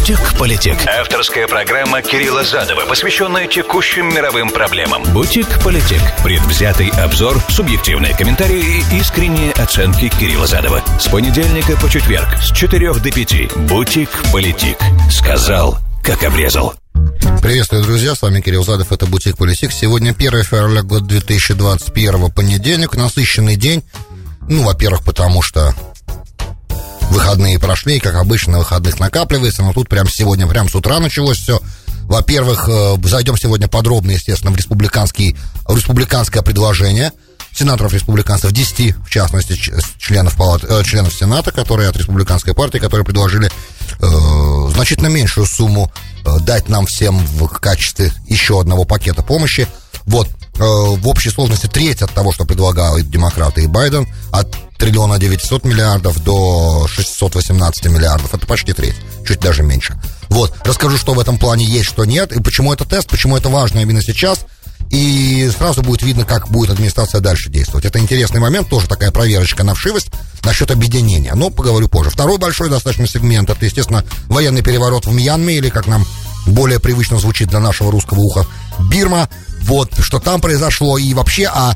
«Бутик Политик». Авторская программа Кирилла Задова, посвященная текущим мировым проблемам. «Бутик Политик». Предвзятый обзор, субъективные комментарии и искренние оценки Кирилла Задова. С понедельника по четверг с 4 до 5. «Бутик Политик». Сказал, как обрезал. Приветствую, друзья, с вами Кирилл Задов, это «Бутик Политик». Сегодня 1 февраля, год 2021, понедельник, насыщенный день. Ну, во-первых, потому что выходные прошли, и, как обычно, на выходных накапливается, но тут прямо сегодня, прямо с утра началось все. Во-первых, зайдем сегодня подробно, естественно, в республиканское предложение сенаторов-республиканцев, 10, в частности, членов Сената, которые от республиканской партии, которые предложили значительно меньшую сумму дать нам всем в качестве еще одного пакета помощи. Вот, в общей сложности треть от того, что предлагают демократы и Байден, от 1 900 000 000 000 до 618 миллиардов. Это почти треть, чуть даже меньше. Вот, расскажу, что в этом плане есть, что нет, и почему это тест, почему это важно именно сейчас. И сразу будет видно, как будет администрация дальше действовать. Это интересный момент, тоже такая проверочка на вшивость насчет объединения, но поговорю позже. Второй большой достаточно сегмент, это, естественно, военный переворот в Мьянме, или, как нам более привычно звучит для нашего русского уха, Бирма. Вот, что там произошло, и вообще о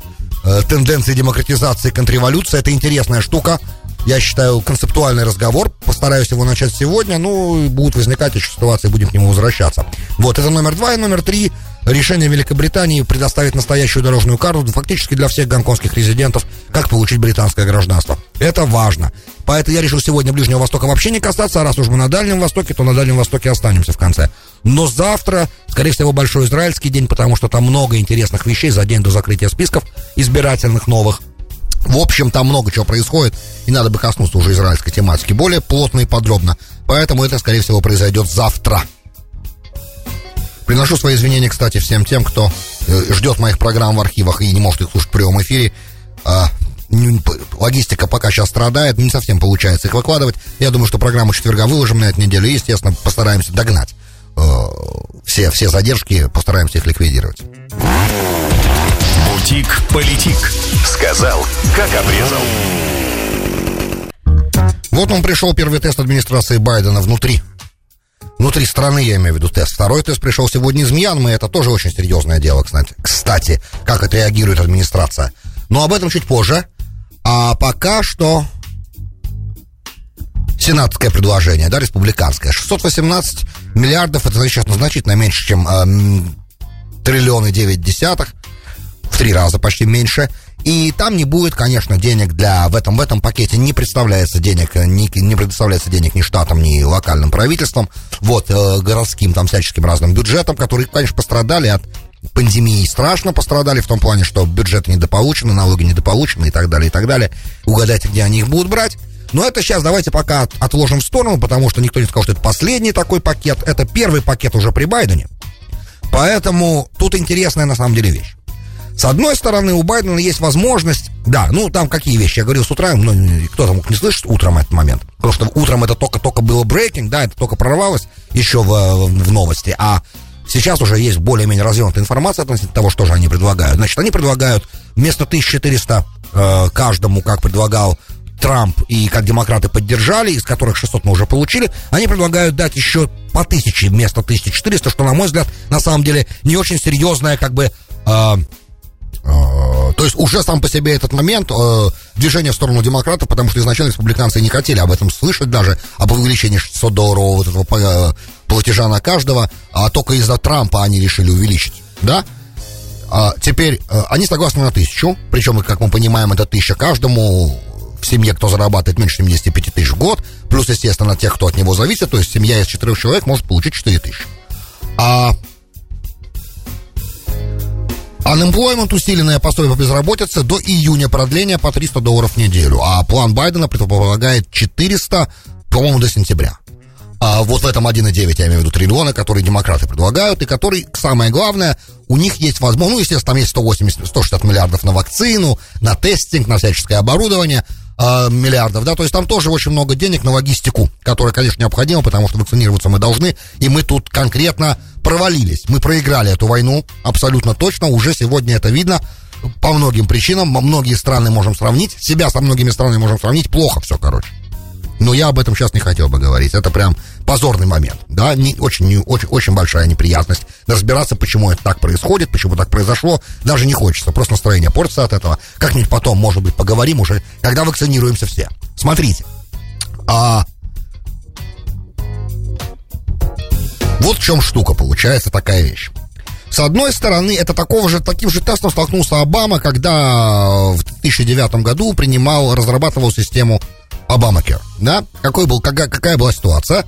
тенденции демократизации, контрреволюции. Это интересная штука, я считаю, концептуальный разговор. Постараюсь его начать сегодня, ну, будут возникать еще ситуации, будем к нему возвращаться. Вот, это номер 2. И номер 3. Решение Великобритании предоставить настоящую дорожную карту фактически для всех гонконгских резидентов, как получить британское гражданство. Это важно. Поэтому я решил сегодня Ближнего Востока вообще не касаться, а раз уж мы на Дальнем Востоке, то на Дальнем Востоке останемся в конце. Но завтра, скорее всего, большой израильский день, потому что там много интересных вещей за день до закрытия списков избирательных новых. В общем, там много чего происходит, и надо бы коснуться уже израильской тематики более плотно и подробно. Поэтому это, скорее всего, произойдет завтра. Приношу свои извинения, кстати, всем тем, кто ждет моих программ в архивах и не может их слушать в прямом эфире. Логистика пока сейчас страдает, не совсем получается их выкладывать. Я думаю, что программу четверга выложим на эту неделю и, естественно, постараемся догнать все задержки, постараемся их ликвидировать. Бутик Политик. Сказал, как обрезал. Вот он пришел, первый тест администрации Байдена внутри страны, я имею в виду тест. Второй тест пришел сегодня из Мьянмы, это тоже очень серьезное дело, кстати, как отреагирует администрация. Но об этом чуть позже. А пока что сенатское предложение, да, республиканское. 618 миллиардов, это значительно меньше, чем 1,9 триллиона, в 3 раза почти меньше. И там не будет, конечно, денег для... В этом пакете не предоставляется денег ни штатам, ни локальным правительствам, вот, городским, там, всяческим разным бюджетам, которые, конечно, пострадали от пандемии, страшно пострадали в том плане, что бюджеты недополучены, налоги недополучены и так далее, и так далее. Угадайте, где они их будут брать. Но это сейчас давайте пока отложим в сторону, потому что никто не сказал, что это последний такой пакет. Это первый пакет уже при Байдене. Поэтому тут интересная, на самом деле, вещь. С одной стороны, у Байдена есть возможность... Да, ну, там какие вещи? Я говорил с утра, но кто-то мог не слышать утром этот момент. Потому что утром это только было брейкинг, да, это только прорвалось еще в новости. А сейчас уже есть более-менее развернутая информация относительно того, что же они предлагают. Значит, они предлагают вместо 1400 каждому, как предлагал Трамп и как демократы поддержали, из которых 600 мы уже получили, они предлагают дать еще по 1000 вместо 1400, что, на мой взгляд, на самом деле не очень серьезная, как бы... То есть уже сам по себе этот момент движение в сторону демократов, потому что изначально республиканцы не хотели об этом слышать даже, об увеличении $600 вот этого платежа на каждого, а только из-за Трампа они решили увеличить, да? Теперь они согласны на 1000, причем, как мы понимаем, это 1000 каждому в семье, кто зарабатывает меньше 75 тысяч в год, плюс, естественно, тех, кто от него зависит, то есть семья из 4 человек может получить 4000. Unemployment, усиленное пособие по безработице, до июня продление по $300 в неделю. А план Байдена предполагает 400, по-моему, до сентября. А вот в этом 1,9, я имею в виду, триллиона, которые демократы предлагают, и который, самое главное, у них есть возможность... Ну, естественно, там есть 160 миллиардов на вакцину, на тестинг, на всяческое оборудование, миллиардов, да, то есть там тоже очень много денег на логистику, которая, конечно, необходима, потому что вакцинироваться мы должны, и мы тут конкретно провалились, мы проиграли эту войну абсолютно точно, уже сегодня это видно по многим причинам, многие страны можем сравнить, себя со многими странами можем сравнить, плохо все, короче. Но я об этом сейчас не хотел бы говорить. Это прям позорный момент, да, очень большая неприятность. Разбираться, почему это так происходит, почему так произошло, даже не хочется. Просто настроение портится от этого. Как-нибудь потом, может быть, поговорим уже, когда вакцинируемся все. Смотрите, вот в чем штука получается, такая вещь. С одной стороны, это таким же тестом столкнулся Обама, когда в 2009 году разрабатывал систему Обамакер, да? Какая была ситуация?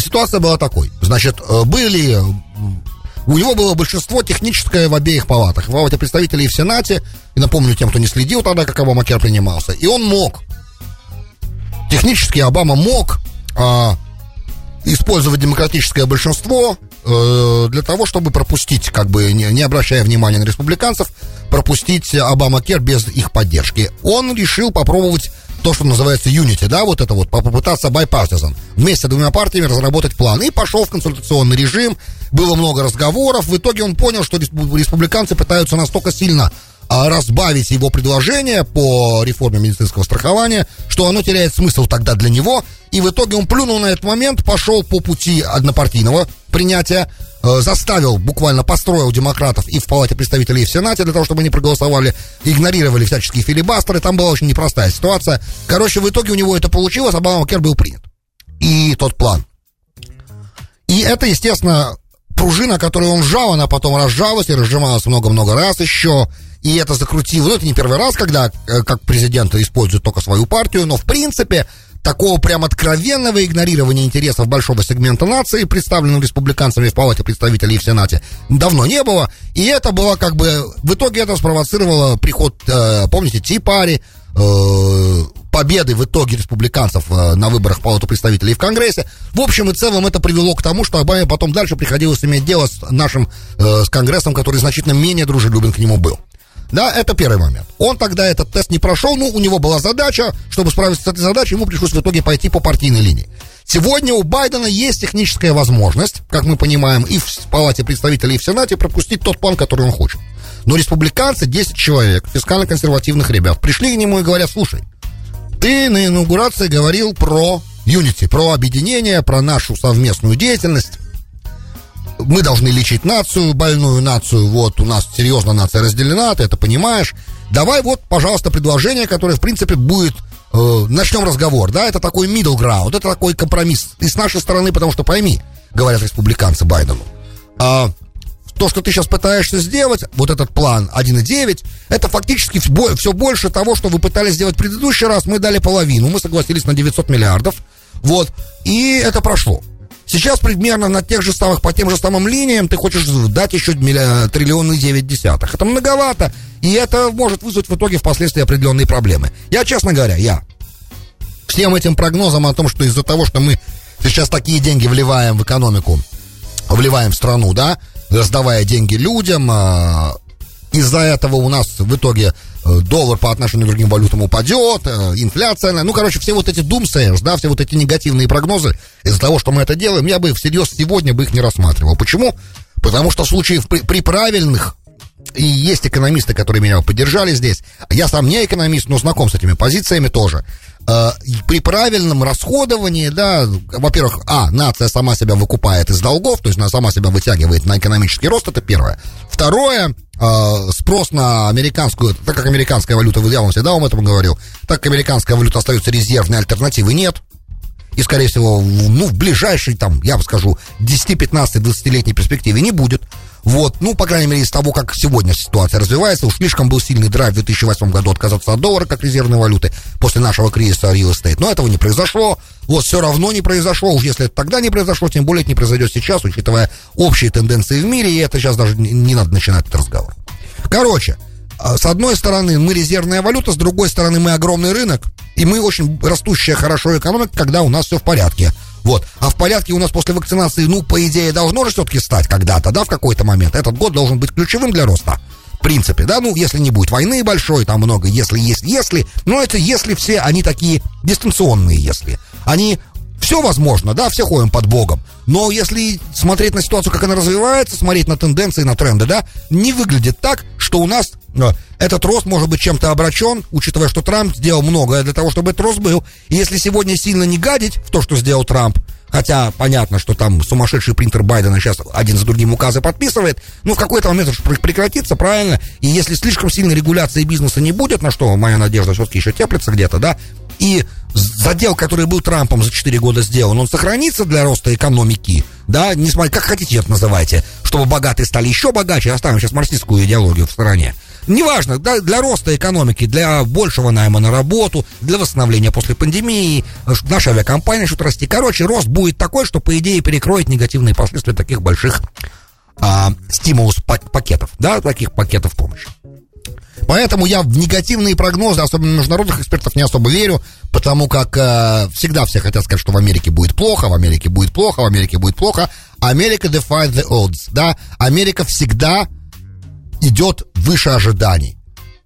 Ситуация была такой. Значит, у него было большинство техническое в обеих палатах, в палате представителей и в Сенате. И напомню тем, кто не следил тогда, как Обамакер принимался. И он мог, технически Обама мог использовать демократическое большинство для того, чтобы пропустить, как бы не обращая внимания на республиканцев, пропустить Обамакер без их поддержки. Он решил попробовать то, что называется Unity, да, вот это вот, попытаться bipartisan, вместе с двумя партиями разработать план, и пошел в консультационный режим, было много разговоров, в итоге он понял, что республиканцы пытаются настолько сильно разбавить его предложение по реформе медицинского страхования, что оно теряет смысл тогда для него, и в итоге он плюнул на этот момент, пошел по пути однопартийного принятия, заставил, буквально построил демократов и в Палате представителей, и в Сенате для того, чтобы они проголосовали, игнорировали всяческие филибастеры, там была очень непростая ситуация. Короче, в итоге у него это получилось, Обамакер был принят. И тот план. И это, естественно, пружина, которую он сжал, она потом разжалась и разжималась много-много раз еще, и это закрутило. Ну, это не первый раз, когда как президент использует только свою партию, но, в принципе, такого прям откровенного игнорирования интересов большого сегмента нации, представленного республиканцами в Палате представителей и в Сенате, давно не было. И это было как бы... В итоге это спровоцировало приход, помните, Ти-пари, победы в итоге республиканцев на выборах в Палату представителей и в Конгрессе. В общем и целом это привело к тому, что Обаме потом дальше приходилось иметь дело с нашим, с Конгрессом, который значительно менее дружелюбен к нему был. Да, это первый момент. Он тогда этот тест не прошел, но у него была задача. Чтобы справиться с этой задачей, ему пришлось в итоге пойти по партийной линии. Сегодня у Байдена есть техническая возможность, как мы понимаем, и в Палате представителей, и в Сенате пропустить тот план, который он хочет. Но республиканцы, 10 человек, фискально-консервативных ребят, пришли к нему и говорят: слушай, ты на инаугурации говорил про юнити, про объединение, про нашу совместную деятельность. Мы должны лечить нацию, больную нацию. Вот у нас серьезно нация разделена, ты это понимаешь. Давай вот, пожалуйста, предложение, которое, в принципе, будет... начнем разговор, да? Это такой middle ground, это такой компромисс. И с нашей стороны, потому что пойми, говорят республиканцы Байдену, то, что ты сейчас пытаешься сделать, вот этот план 1.9, это фактически все больше того, что вы пытались сделать в предыдущий раз. Мы дали половину, мы согласились на 900 миллиардов, вот, и это прошло. Сейчас примерно на тех же самых, по тем же самым линиям ты хочешь дать еще 1,9 триллиона. Это многовато, и это может вызвать в итоге впоследствии определенные проблемы. Я, честно говоря, всем этим прогнозам о том, что из-за того, что мы сейчас такие деньги вливаем в экономику, вливаем в страну, да, раздавая деньги людям, из-за этого у нас в итоге доллар по отношению к другим валютам упадет, инфляция, все вот эти doomsayers, да, все вот эти негативные прогнозы, из-за того, что мы это делаем, я бы всерьез сегодня бы их не рассматривал. Почему? Потому что в случае при правильных, и есть экономисты, которые меня поддержали здесь, я сам не экономист, но знаком с этими позициями тоже, при правильном расходовании, да, во-первых, нация сама себя выкупает из долгов, то есть она сама себя вытягивает на экономический рост, это первое. Второе, спрос на американскую, так как американская валюта, я вам всегда об этом говорил, так как американская валюта остается резервной, альтернативы нет, и, скорее всего, в ближайшей, там, я бы скажу, 10, 15, 20-летней перспективе не будет. Вот, по крайней мере, из того, как сегодня ситуация развивается, уж слишком был сильный драйв в 2008 году отказаться от доллара как резервной валюты после нашего кризиса real estate. Но этого не произошло, вот, все равно не произошло, уж если это тогда не произошло, тем более это не произойдет сейчас, учитывая общие тенденции в мире, и это сейчас даже не надо начинать этот разговор. Короче, с одной стороны, мы резервная валюта, с другой стороны, мы огромный рынок, и мы очень растущая, хорошая экономика, когда у нас все в порядке. Вот. А в порядке у нас после вакцинации, по идее, должно же все-таки стать когда-то, да, в какой-то момент. Этот год должен быть ключевым для роста, в принципе, да, если не будет войны большой, там много если, но это если все, они такие дистанционные если. Они, все возможно, да, все ходим под Богом, но если смотреть на ситуацию, как она развивается, смотреть на тенденции, на тренды, да, не выглядит так, что у нас этот рост может быть чем-то обращен, учитывая, что Трамп сделал многое для того, чтобы этот рост был. И если сегодня сильно не гадить в то, что сделал Трамп, хотя понятно, что там сумасшедший принтер Байдена сейчас один за другим указы подписывает, но в какой-то момент это прекратится, правильно? И если слишком сильной регуляции бизнеса не будет, на что моя надежда все-таки еще теплится где-то, да, и задел, который был Трампом за 4 года сделан, он сохранится для роста экономики, да, несмотря, как хотите это называйте, чтобы богатые стали еще богаче, оставим сейчас марксистскую идеологию в стороне. Неважно, да, для роста экономики, для большего найма на работу, для восстановления после пандемии, наша авиакомпания что-то расти. Короче, рост будет такой, что, по идее, перекроет негативные последствия таких больших стимулус-пакетов, да, таких пакетов помощи. Поэтому я в негативные прогнозы, особенно международных экспертов, не особо верю, потому как всегда все хотят сказать, что в Америке будет плохо, в Америке будет плохо, в Америке будет плохо. Америка defies the odds, да, Америка всегда идет выше ожиданий.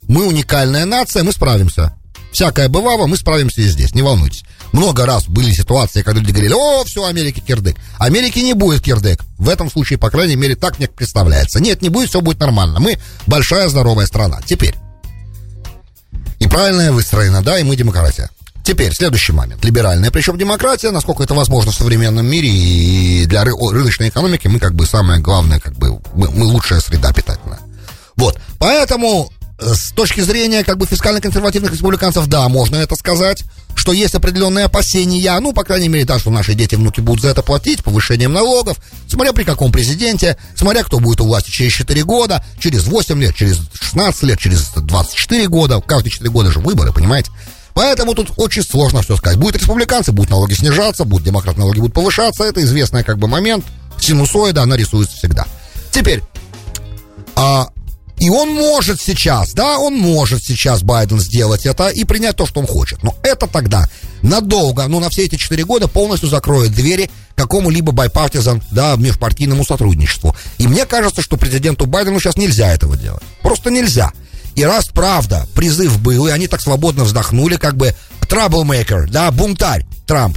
Мы уникальная нация, мы справимся. Всякое бывало, мы справимся и здесь, не волнуйтесь. Много раз были ситуации, когда люди говорили: о, все, Америке кирдык. Америки не будет кирдык. В этом случае, по крайней мере, так мне представляется. Нет, не будет, все будет нормально. Мы большая, здоровая страна. Теперь. И правильно выстроена, да, и мы демократия. Теперь, следующий момент. Либеральная, причем демократия, насколько это возможно в современном мире, и для рыночной экономики мы как бы самое главное, как бы, мы лучшая среда питательная. Вот, поэтому с точки зрения как бы фискально-консервативных республиканцев, да, можно это сказать, что есть определенные опасения, ну, по крайней мере, да, что наши дети и внуки будут за это платить повышением налогов, смотря при каком президенте, смотря кто будет у власти через 4 года, через 8 лет, через 16 лет, через 24 года, каждые 4 года же выборы, понимаете? Поэтому тут очень сложно все сказать. Будут республиканцы, будут налоги снижаться, будут демократы, налоги будут повышаться, это известный как бы момент, синусоида, она рисуется всегда. Теперь, и он может сейчас, да, он может сейчас, Байден, сделать это и принять то, что он хочет. Но это тогда надолго, ну, на все эти 4 года полностью закроет двери какому-либо bipartisan, да, межпартийному сотрудничеству. И мне кажется, что президенту Байдену сейчас нельзя этого делать. Просто нельзя. И раз, правда, призыв был, и они так свободно вздохнули, как бы troublemaker, да, бунтарь Трамп.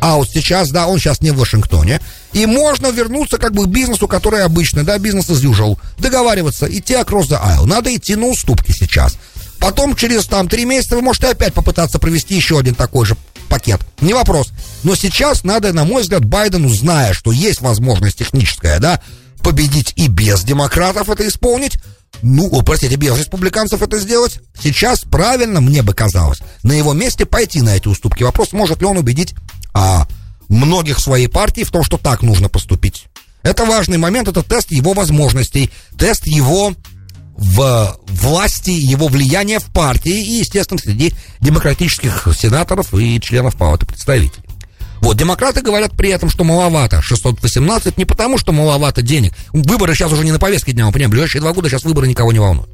А вот сейчас, да, он сейчас не в Вашингтоне. И можно вернуться как бы к бизнесу, который обычно, да, бизнес as usual. Договариваться, идти across the aisle. Надо идти на уступки сейчас. Потом через там 3 месяца вы можете опять попытаться провести еще один такой же пакет. Не вопрос. Но сейчас надо, на мой взгляд, Байдену, зная, что есть возможность техническая, да, победить и без демократов это исполнить, без республиканцев это сделать, сейчас правильно, мне бы казалось, на его месте пойти на эти уступки. Вопрос, может ли он убедить многих своей партии в том, что так нужно поступить. Это важный момент, это тест его возможностей, тест его в власти, его влияния в партии и, естественно, среди демократических сенаторов и членов Палаты представителей. Вот, демократы говорят при этом, что маловато 618, не потому, что маловато денег. Выборы сейчас уже не на повестке дня, мы понимаем, ближайшие 2 года сейчас выборы никого не волнуют.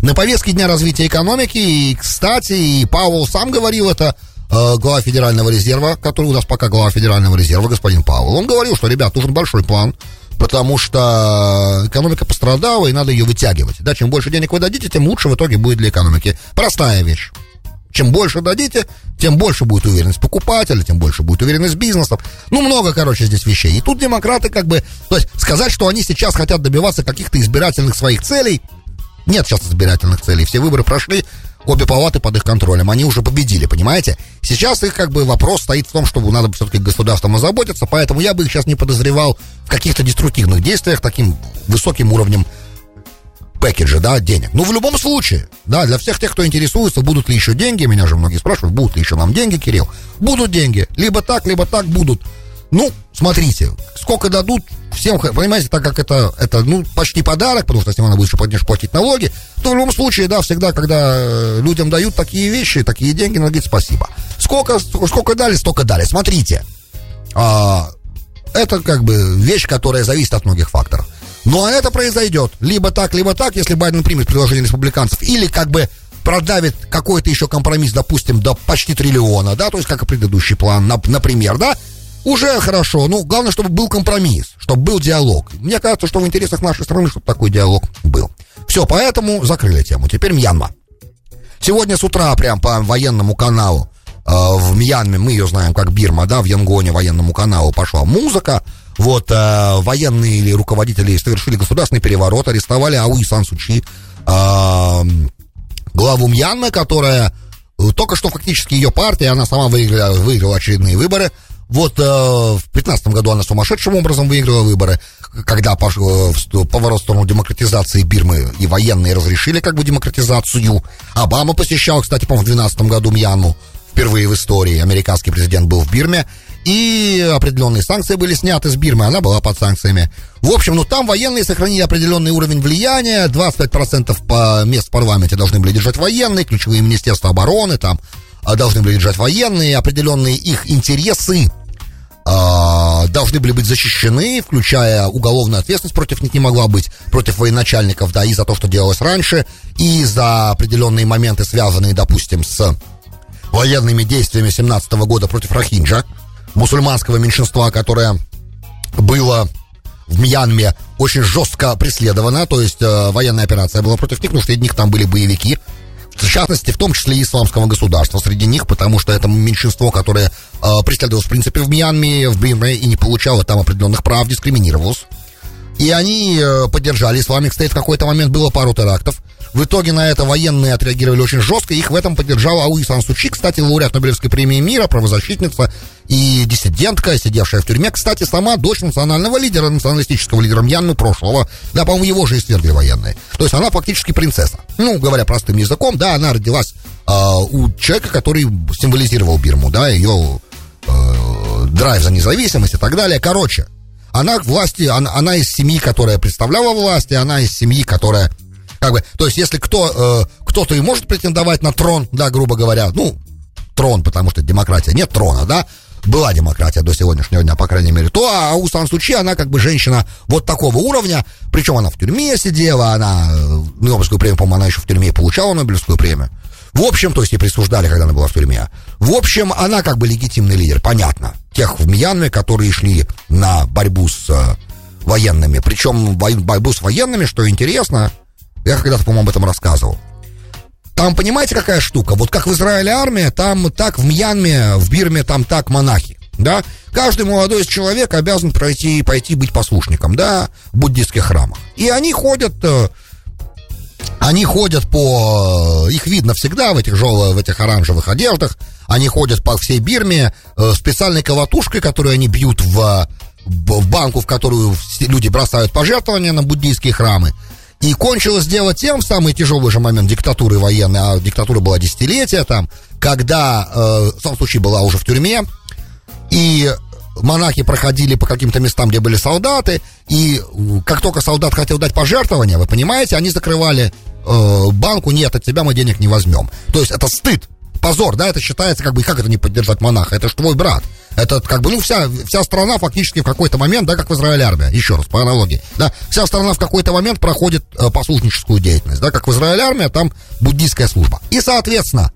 На повестке дня развития экономики, и, кстати, и Пауэлл сам говорил это, глава Федерального резерва, который у нас пока глава Федерального резерва, господин Пауэлл, он говорил, что, ребят, нужен большой план, потому что экономика пострадала, и надо ее вытягивать. Да, чем больше денег вы дадите, тем лучше в итоге будет для экономики. Простая вещь. Чем больше дадите, тем больше будет уверенность покупателя, тем больше будет уверенность бизнеса. Ну, много, короче, здесь вещей. И тут демократы как бы... То есть сказать, что они сейчас хотят добиваться каких-то избирательных своих целей... Нет сейчас избирательных целей. Все выборы прошли, обе палаты под их контролем. Они уже победили, понимаете? Сейчас их как бы вопрос стоит в том, что надо все-таки государством озаботиться, поэтому я бы их сейчас не подозревал в каких-то деструктивных действиях таким высоким уровнем пэкеджа, да, денег. Ну, в любом случае, да, для всех тех, кто интересуется, будут ли еще деньги, меня же многие спрашивают, будут ли еще нам деньги, Кирилл? Будут деньги, либо так будут. Ну, смотрите, сколько дадут всем, понимаете, так как это ну, почти подарок, потому что с него надо будет еще платить налоги, то в любом случае, да, всегда, когда людям дают такие вещи, такие деньги, надо говорить спасибо. Сколько дали, столько дали. Смотрите, это как бы вещь, которая зависит от многих факторов. Но это произойдет либо так, если Байден примет предложение республиканцев, или как бы продавит какой-то еще компромисс, допустим, до почти триллиона, да, то есть как и предыдущий план, например, да, уже хорошо, ну, главное, чтобы был компромисс, чтобы был диалог. Мне кажется, что в интересах нашей страны, чтобы такой диалог был. Все, поэтому закрыли тему. Теперь Мьянма. Сегодня с утра прям по военному каналу в Мьянме, мы ее знаем как Бирма, да, в Янгоне военному каналу пошла музыка. Вот военные или руководители совершили государственный переворот, арестовали Ауи Сан Су Чжи, главу Мьянмы, которая только что фактически ее партия, она сама выиграла очередные выборы. Вот в 2015 году она сумасшедшим образом выиграла выборы, когда пошел поворот в сторону демократизации Бирмы, и военные разрешили как бы демократизацию. Обама посещал, кстати, по-моему, в 2012 году Мьянму. Впервые в истории американский президент был в Бирме, и определенные санкции были сняты с Бирмы, она была под санкциями. В общем, ну там военные сохранили определенный уровень влияния, 25% мест в парламенте должны были держать военные, ключевые министерства обороны там должны были держать военные, определенные их интересы должны были быть защищены, включая уголовную ответственность против них не могла быть, против военачальников, да, и за то, что делалось раньше, и за определенные моменты, связанные, допустим, с военными действиями 17 года против рохинджа, мусульманского меньшинства, которое было в Мьянме очень жестко преследовано, то есть военная операция была против них, потому что среди них там были боевики, в частности, в том числе и исламского государства среди них, потому что это меньшинство, которое преследовалось, в принципе, в Мьянме, в Бирме, и не получало там определенных прав, дискриминировалось. И они поддержали Исламик Стейт в какой-то момент, было пару терактов. В итоге на это военные отреагировали очень жестко, их в этом поддержала Аун Сан Су Чжи, кстати, лауреат Нобелевской премии мира, правозащитница и диссидентка, сидевшая в тюрьме. Кстати, сама дочь национального лидера, националистического лидера Мьянмы прошлого, да, по-моему, его же истребили военные. То есть она фактически принцесса. Ну, говоря простым языком, да, она родилась у человека, который символизировал Бирму, да, ее драйв за независимость и так далее. Короче, она власти, она из семьи, которая представляла власть, и она из семьи, которая... Как бы, то есть, если кто-то и может претендовать на трон, да, грубо говоря, ну, трон, потому что демократия, нет трона, да, была демократия до сегодняшнего дня, по крайней мере, то Аун Сан Су Чжи, она как бы женщина вот такого уровня, причем она в тюрьме сидела, она Нобелевскую премию, по-моему, она еще в тюрьме и получала Нобелевскую премию. В общем, то есть ей присуждали, когда она была в тюрьме. В общем, она как бы легитимный лидер, понятно, тех в Мьянме, которые шли на борьбу с военными, причем борьбу с военными, что интересно... Я когда-то, по-моему, об этом рассказывал. Там, понимаете, какая штука? Вот как в Израиле армия, там так в Мьянме, в Бирме, там так монахи, да? Каждый молодой человек обязан пойти быть послушником, да, в буддистских храмах. И они ходят по... Их видно всегда в этих оранжевых одеждах. Они ходят по всей Бирме специальной колотушкой, которую они бьют в банку, в которую люди бросают пожертвования на буддийские храмы. И кончилось дело тем, в самый тяжелый же момент диктатуры военной, а диктатура была десятилетия там, когда в том случае была уже в тюрьме, и монахи проходили по каким-то местам, где были солдаты, и как только солдат хотел дать пожертвования, вы понимаете, они закрывали банку, нет, от тебя мы денег не возьмем. То есть это стыд, позор, да, это считается как бы, как это не поддержать монаха, это ж твой брат. Это как бы, ну, вся страна фактически в какой-то момент, да, как в Израиле армия, еще раз, по аналогии, да, вся страна в какой-то момент проходит послушническую деятельность, да, как в Израиле армия, там буддийская служба. И, соответственно,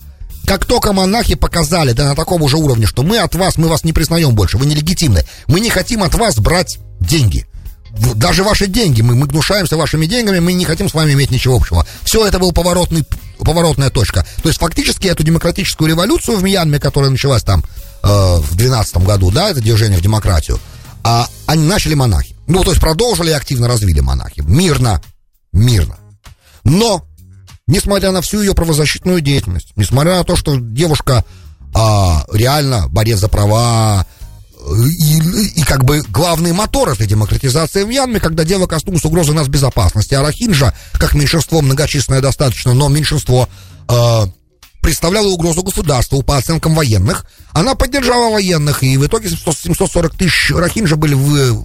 как только монахи показали, да, на таком уже уровне, что мы вас не признаем больше, вы нелегитимны, мы не хотим от вас брать деньги. Даже ваши деньги, мы гнушаемся вашими деньгами, мы не хотим с вами иметь ничего общего. Все это была поворотная точка. То есть фактически эту демократическую революцию в Мьянме, которая началась там в 2012 году, да, это движение в демократию, они начали монахи. Ну, то есть продолжили и активно развили монахи. Мирно. Но, несмотря на всю ее правозащитную деятельность, несмотря на то, что девушка реально борец за права, и как бы главный мотор этой демократизации в Мьянме, когда дело коснулось угрозы нас безопасности. А рохинджа, как меньшинство многочисленное достаточно, но меньшинство представляла угрозу государству по оценкам военных. Она поддержала военных, и в итоге 740 тысяч рохинджа были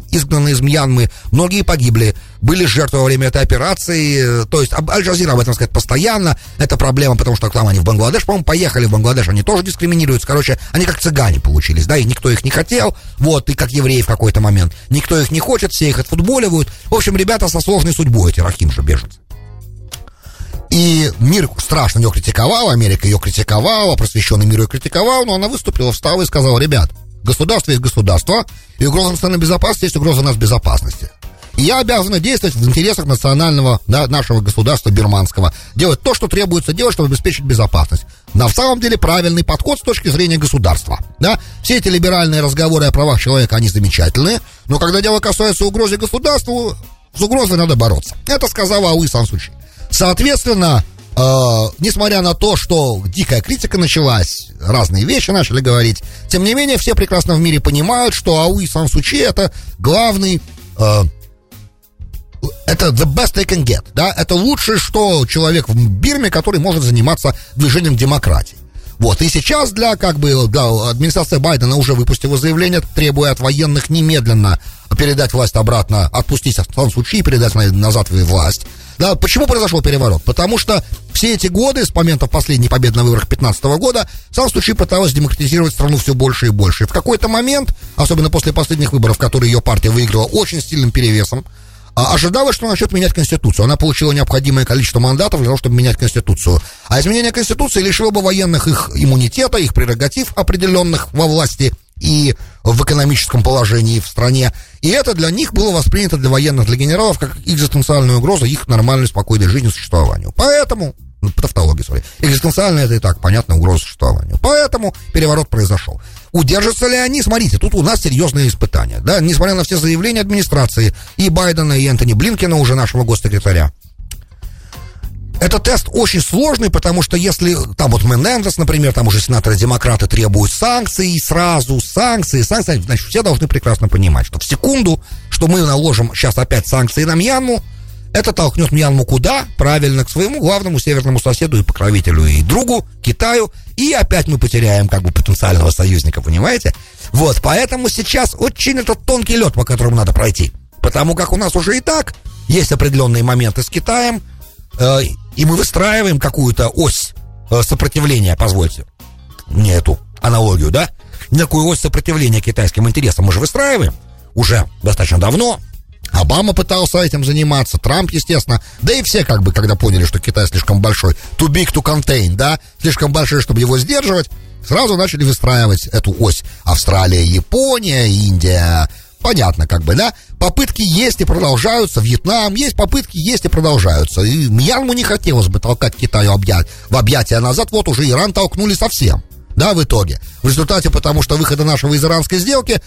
изгнаны из Мьянмы. Многие погибли, были жертвы во время этой операции. То есть Аль-Джазира об этом сказать постоянно. Это проблема, потому что к нам они в Бангладеш, по-моему, поехали в Бангладеш, они тоже дискриминируются. Короче, они как цыгане получились, да, и никто их не хотел. Вот, и как евреи в какой-то момент. Никто их не хочет, все их отфутболивают. В общем, ребята со сложной судьбой, эти рохинджа беженцы. И мир страшно ее критиковал, Америка ее критиковала, просвещенный мир ее критиковал, но она выступила, встала и сказала: ребят, государство есть государство, и угроза национальной безопасности есть угроза нас безопасности. И я обязана действовать в интересах национального, да, нашего государства бирманского, делать то, что требуется делать, чтобы обеспечить безопасность. На самом деле правильный подход с точки зрения государства, да? Все эти либеральные разговоры о правах человека, они замечательные, но когда дело касается угрозы государству, с угрозой надо бороться. Это сказала Аун Сан Су Чжи. Соответственно, несмотря на то, что дикая критика началась, разные вещи начали говорить, тем не менее, все прекрасно в мире понимают, что Аун Сан Су Чжи — это главный... это the best they can get, да? Это лучшее, что человек в Бирме, который может заниматься движением демократии. Вот, и сейчас администрация Байдена уже выпустила заявление, требуя от военных немедленно передать власть обратно, отпустить Сан Су Чжи и передать назад власть. Да, почему произошел переворот? Потому что все эти годы, с момента последней победы на выборах 2015 года, Сан Су Чжи пыталась демократизировать страну все больше и больше. И в какой-то момент, особенно после последних выборов, которые ее партия выиграла очень сильным перевесом, ожидалось, что она начнет менять Конституцию. Она получила необходимое количество мандатов для того, чтобы менять Конституцию. А изменение Конституции лишило бы военных их иммунитета, их прерогатив определенных во власти и в экономическом положении в стране. И это для них было воспринято, для военных, для генералов, как экзистенциальная угроза их нормальной, спокойной жизни, существованию. Поэтому... Тавтология, смотри. Экзистенциальная — это и так, понятно, угроза существованию. Поэтому переворот произошел. Удержатся ли они? Смотрите, тут у нас серьезные испытания, да? Несмотря на все заявления администрации и Байдена, и Энтони Блинкена, уже нашего госсекретаря. Этот тест очень сложный, потому что если там вот Менендес, например, там уже сенаторы-демократы требуют санкций, сразу санкции, значит, все должны прекрасно понимать, что в секунду, что мы наложим сейчас опять санкции на Мьянму, это толкнет Мьянму куда? Правильно, к своему главному северному соседу и покровителю, и другу, Китаю. И опять мы потеряем как бы потенциального союзника, понимаете? Вот, поэтому сейчас очень этот тонкий лед, по которому надо пройти. Потому как у нас уже и так есть определенные моменты с Китаем, и мы выстраиваем какую-то ось сопротивления, позвольте мне эту аналогию, да? Некую ось сопротивления китайским интересам мы же выстраиваем уже достаточно давно. Обама пытался этим заниматься, Трамп, естественно, да и все, как бы, когда поняли, что Китай слишком большой, too big to contain, да, слишком большой, чтобы его сдерживать, сразу начали выстраивать эту ось: Австралия, Япония, Индия, понятно, как бы, да, попытки есть и продолжаются, Вьетнам есть, попытки есть и продолжаются, и Мьянму не хотелось бы толкать Китаю в объятия назад, вот уже Иран толкнули совсем. Да, в итоге. В результате, потому что выхода нашего из иранской сделки,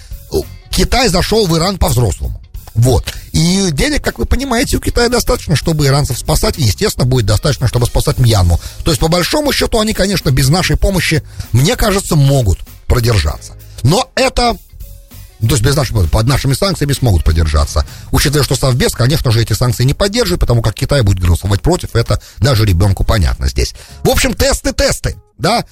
Китай зашел в Иран по-взрослому. Вот. И денег, как вы понимаете, у Китая достаточно, чтобы иранцев спасать, и, естественно, будет достаточно, чтобы спасать Мьянму. То есть, по большому счету, они, конечно, без нашей помощи, мне кажется, могут продержаться. Но это... То есть, без нашей, под нашими санкциями смогут продержаться. Учитывая, что Совбез, конечно же, эти санкции не поддерживает, потому как Китай будет голосовать против, это даже ребенку понятно здесь. В общем, тесты. Да,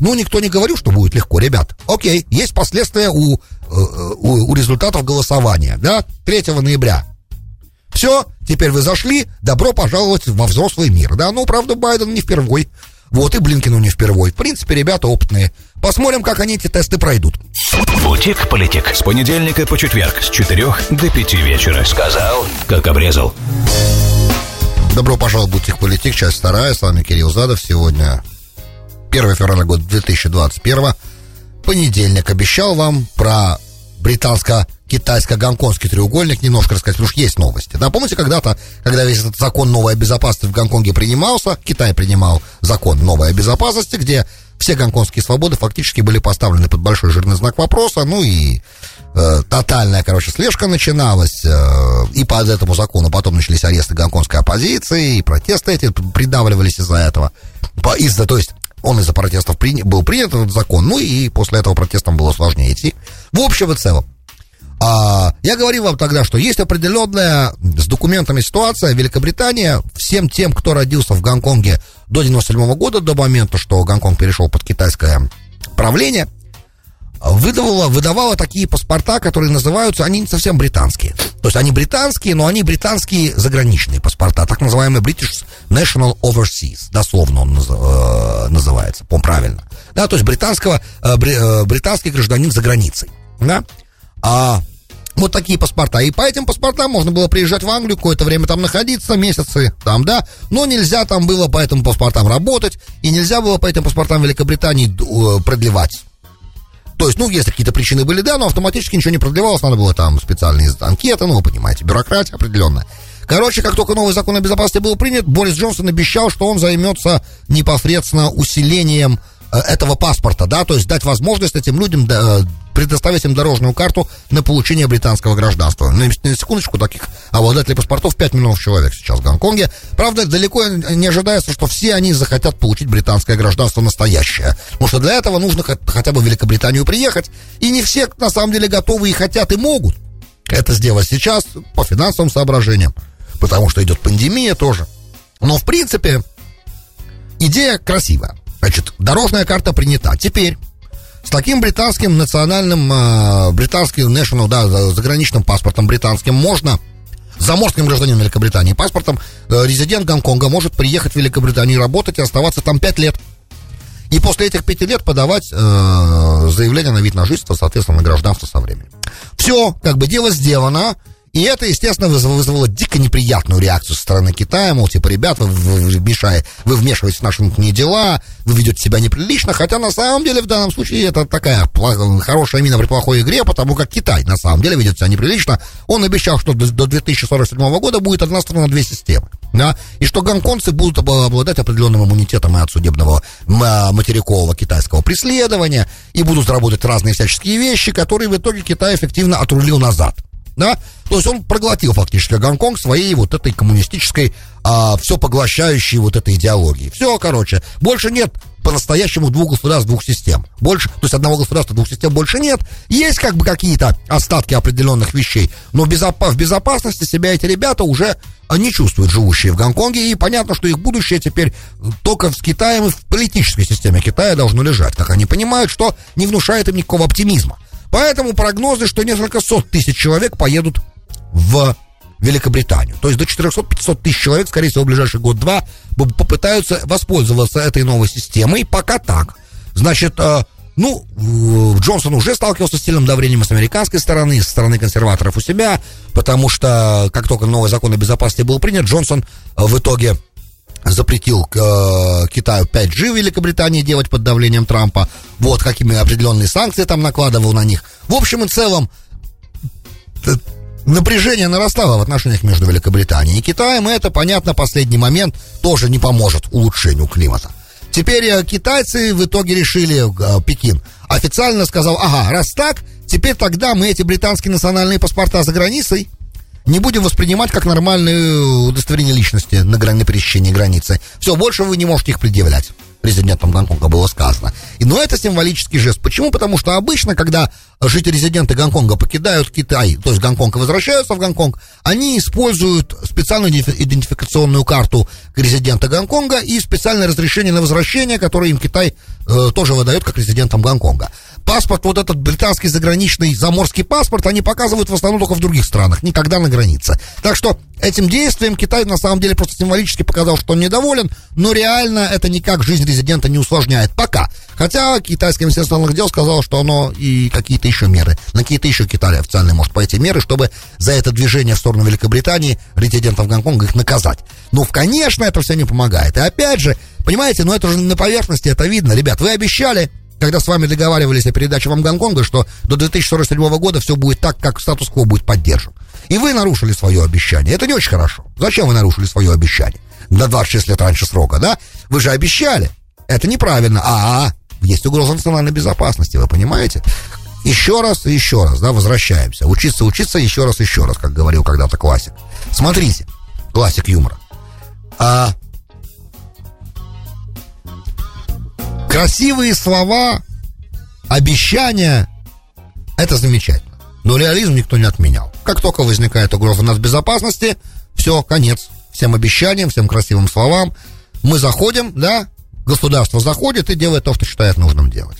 никто не говорил, что будет легко, ребят. Окей, есть последствия у результатов голосования, да, 3 ноября. Все, теперь вы зашли, добро пожаловать во взрослый мир, да, ну, правда, Байден не впервой, вот, и Блинкену не впервой. В принципе, ребята опытные. Посмотрим, как они эти тесты пройдут. Бутик Политик. С понедельника по четверг с 4 до 5 вечера. Сказал, как обрезал. Добро пожаловать в Бутик Политик, часть 2. С вами Кирилл Задов. Сегодня 1 февраля года 2021, понедельник. Обещал вам про британско-китайско-гонконгский треугольник немножко рассказать, потому что есть новости. Да, помните, когда-то, когда весь этот закон новой безопасности в Гонконге принимался, Китай принимал закон новой безопасности, где все гонконгские свободы фактически были поставлены под большой жирный знак вопроса, ну и тотальная, слежка начиналась, и по этому закону потом начались аресты гонконгской оппозиции, и протесты эти придавливались из-за этого. Он из-за протестов был принят этот закон, ну и после этого протестам было сложнее идти. В общем и целом, я говорил вам тогда, что есть определенная с документами ситуация. Великобритания всем тем, кто родился в Гонконге до 1997 года, до момента, что Гонконг перешел под китайское правление, выдавала такие паспорта, которые называются, они не совсем британские. То есть они британские, но они британские заграничные паспорта, так называемые British National Overseas, дословно он называется, по-моему, правильно. Да, то есть британский гражданин за границей. Да? Вот такие паспорта. И по этим паспортам можно было приезжать в Англию, какое-то время там находиться, месяцы там, да. Но нельзя там было по этим паспортам работать, и нельзя было по этим паспортам Великобритании продлевать. То есть, если какие-то причины были, да, но автоматически ничего не продлевалось, надо было там специальные анкеты, вы понимаете, бюрократия определенная. Как только новый закон о безопасности был принят, Борис Джонсон обещал, что он займется непосредственно усилением этого паспорта, да, то есть дать возможность этим людям предоставить им дорожную карту на получение британского гражданства. На секундочку, таких обладателей паспортов 5 миллионов человек сейчас в Гонконге. Правда, далеко не ожидается, что все они захотят получить британское гражданство настоящее. Потому что для этого нужно хотя бы в Великобританию приехать. И не все, на самом деле, готовы и хотят, и могут это сделать сейчас по финансовым соображениям. Потому что идет пандемия тоже. Но, в принципе, идея красивая. Значит, дорожная карта принята. Теперь с таким британским национальным, британским national, да, заграничным паспортом британским можно, заморским гражданином Великобритании паспортом, резидент Гонконга может приехать в Великобританию работать и оставаться там 5 лет. И после этих 5 лет подавать заявление на вид на жительство, соответственно, на гражданство со временем. Все, как бы дело сделано. И это, естественно, вызвало дико неприятную реакцию со стороны Китая, мол, типа, ребята, вы вмешиваетесь в наши внутренние дела, вы ведете себя неприлично, хотя на самом деле в данном случае это такая хорошая мина при плохой игре, потому как Китай на самом деле ведет себя неприлично. Он обещал, что до 2047 года будет одна страна, две системы, да, и что гонконгцы будут обладать определенным иммунитетом и от судебного материкового китайского преследования, и будут работать разные всяческие вещи, которые в итоге Китай эффективно отрулил назад. Да? То есть он проглотил фактически Гонконг своей вот этой коммунистической, все поглощающей вот этой идеологии. Все, короче, больше нет по-настоящему двух государств, двух систем. Больше, то есть одного государства, двух систем больше нет. Есть как бы какие-то остатки определенных вещей, но в безопасности себя эти ребята уже не чувствуют, живущие в Гонконге, и понятно, что их будущее теперь только с Китаем и в политической системе Китая должно лежать, как они понимают, что не внушает им никакого оптимизма. Поэтому прогнозы, что несколько сот тысяч человек поедут в Великобританию. То есть до 400-500 тысяч человек, скорее всего, в ближайший год-два попытаются воспользоваться этой новой системой. Пока так. Значит, Джонсон уже сталкивался с сильным давлением с американской стороны, со стороны консерваторов у себя, потому что как только новый закон о безопасности был принят, Джонсон в итоге запретил Китаю 5G в Великобритании делать под давлением Трампа. Вот какими определенные санкции там накладывал на них. В общем и целом, напряжение нарастало в отношениях между Великобританией и Китаем. И это, понятно, последний момент тоже не поможет улучшению климата. Теперь китайцы в итоге решили, Пекин официально сказал, ага, раз так, теперь тогда мы эти британские национальные паспорта за границей не будем воспринимать как нормальные удостоверения личности на пересечении границы. Все, больше вы не можете их предъявлять, резидентам Гонконга было сказано. Но это символический жест. Почему? Потому что обычно, когда жители-резиденты Гонконга покидают Китай, то есть Гонконг, и возвращаются в Гонконг, они используют специальную идентификационную карту резидента Гонконга и специальное разрешение на возвращение, которое им Китай тоже выдает как резидентам Гонконга. Паспорт, вот этот британский заграничный заморский паспорт, они показывают в основном только в других странах, никогда на границе. Так что этим действием Китай на самом деле просто символически показал, что он недоволен, но реально это никак жизнь резидента не усложняет пока. Хотя китайское министерство иностранных дел сказало, что оно и какие-то еще меры, на какие-то еще Китай официальные может пойти меры, чтобы за это движение в сторону Великобритании резидентов Гонконга их наказать. Ну, конечно, это все не помогает. И опять же, понимаете, но это же на поверхности, это видно. Ребят, вы обещали, когда с вами договаривались о передаче вам Гонконга, что до 2047 года все будет так, как статус-кво будет поддержан. И вы нарушили свое обещание. Это не очень хорошо. Зачем вы нарушили свое обещание? На 26 лет раньше срока, да? Вы же обещали. Это неправильно. Есть угроза национальной безопасности, вы понимаете? Еще раз и еще раз, да, возвращаемся. Учиться, учиться, еще раз, как говорил когда-то классик. Смотрите, классик юмора. Красивые слова, обещания — это замечательно. Но реализм никто не отменял. Как только возникает угроза нацбезопасности, все, конец. Всем обещаниям, всем красивым словам. Мы заходим, да, государство заходит и делает то, что считает нужным делать.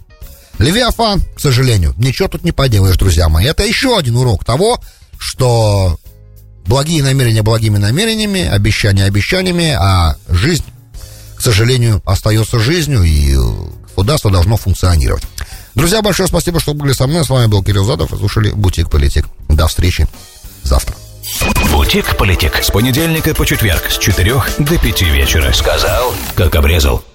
Левиафан, к сожалению, ничего тут не поделаешь, друзья мои. Это еще один урок того, что благие намерения благими намерениями, обещания обещаниями, а жизнь, к сожалению, остается жизнью, и государство должно функционировать. Друзья, большое спасибо, что были со мной. С вами был Кирилл Задов, и слушали «Бутик Политик». До встречи завтра. «Бутик Политик» с понедельника по четверг с 4 до 5 вечера. Сказал, как обрезал.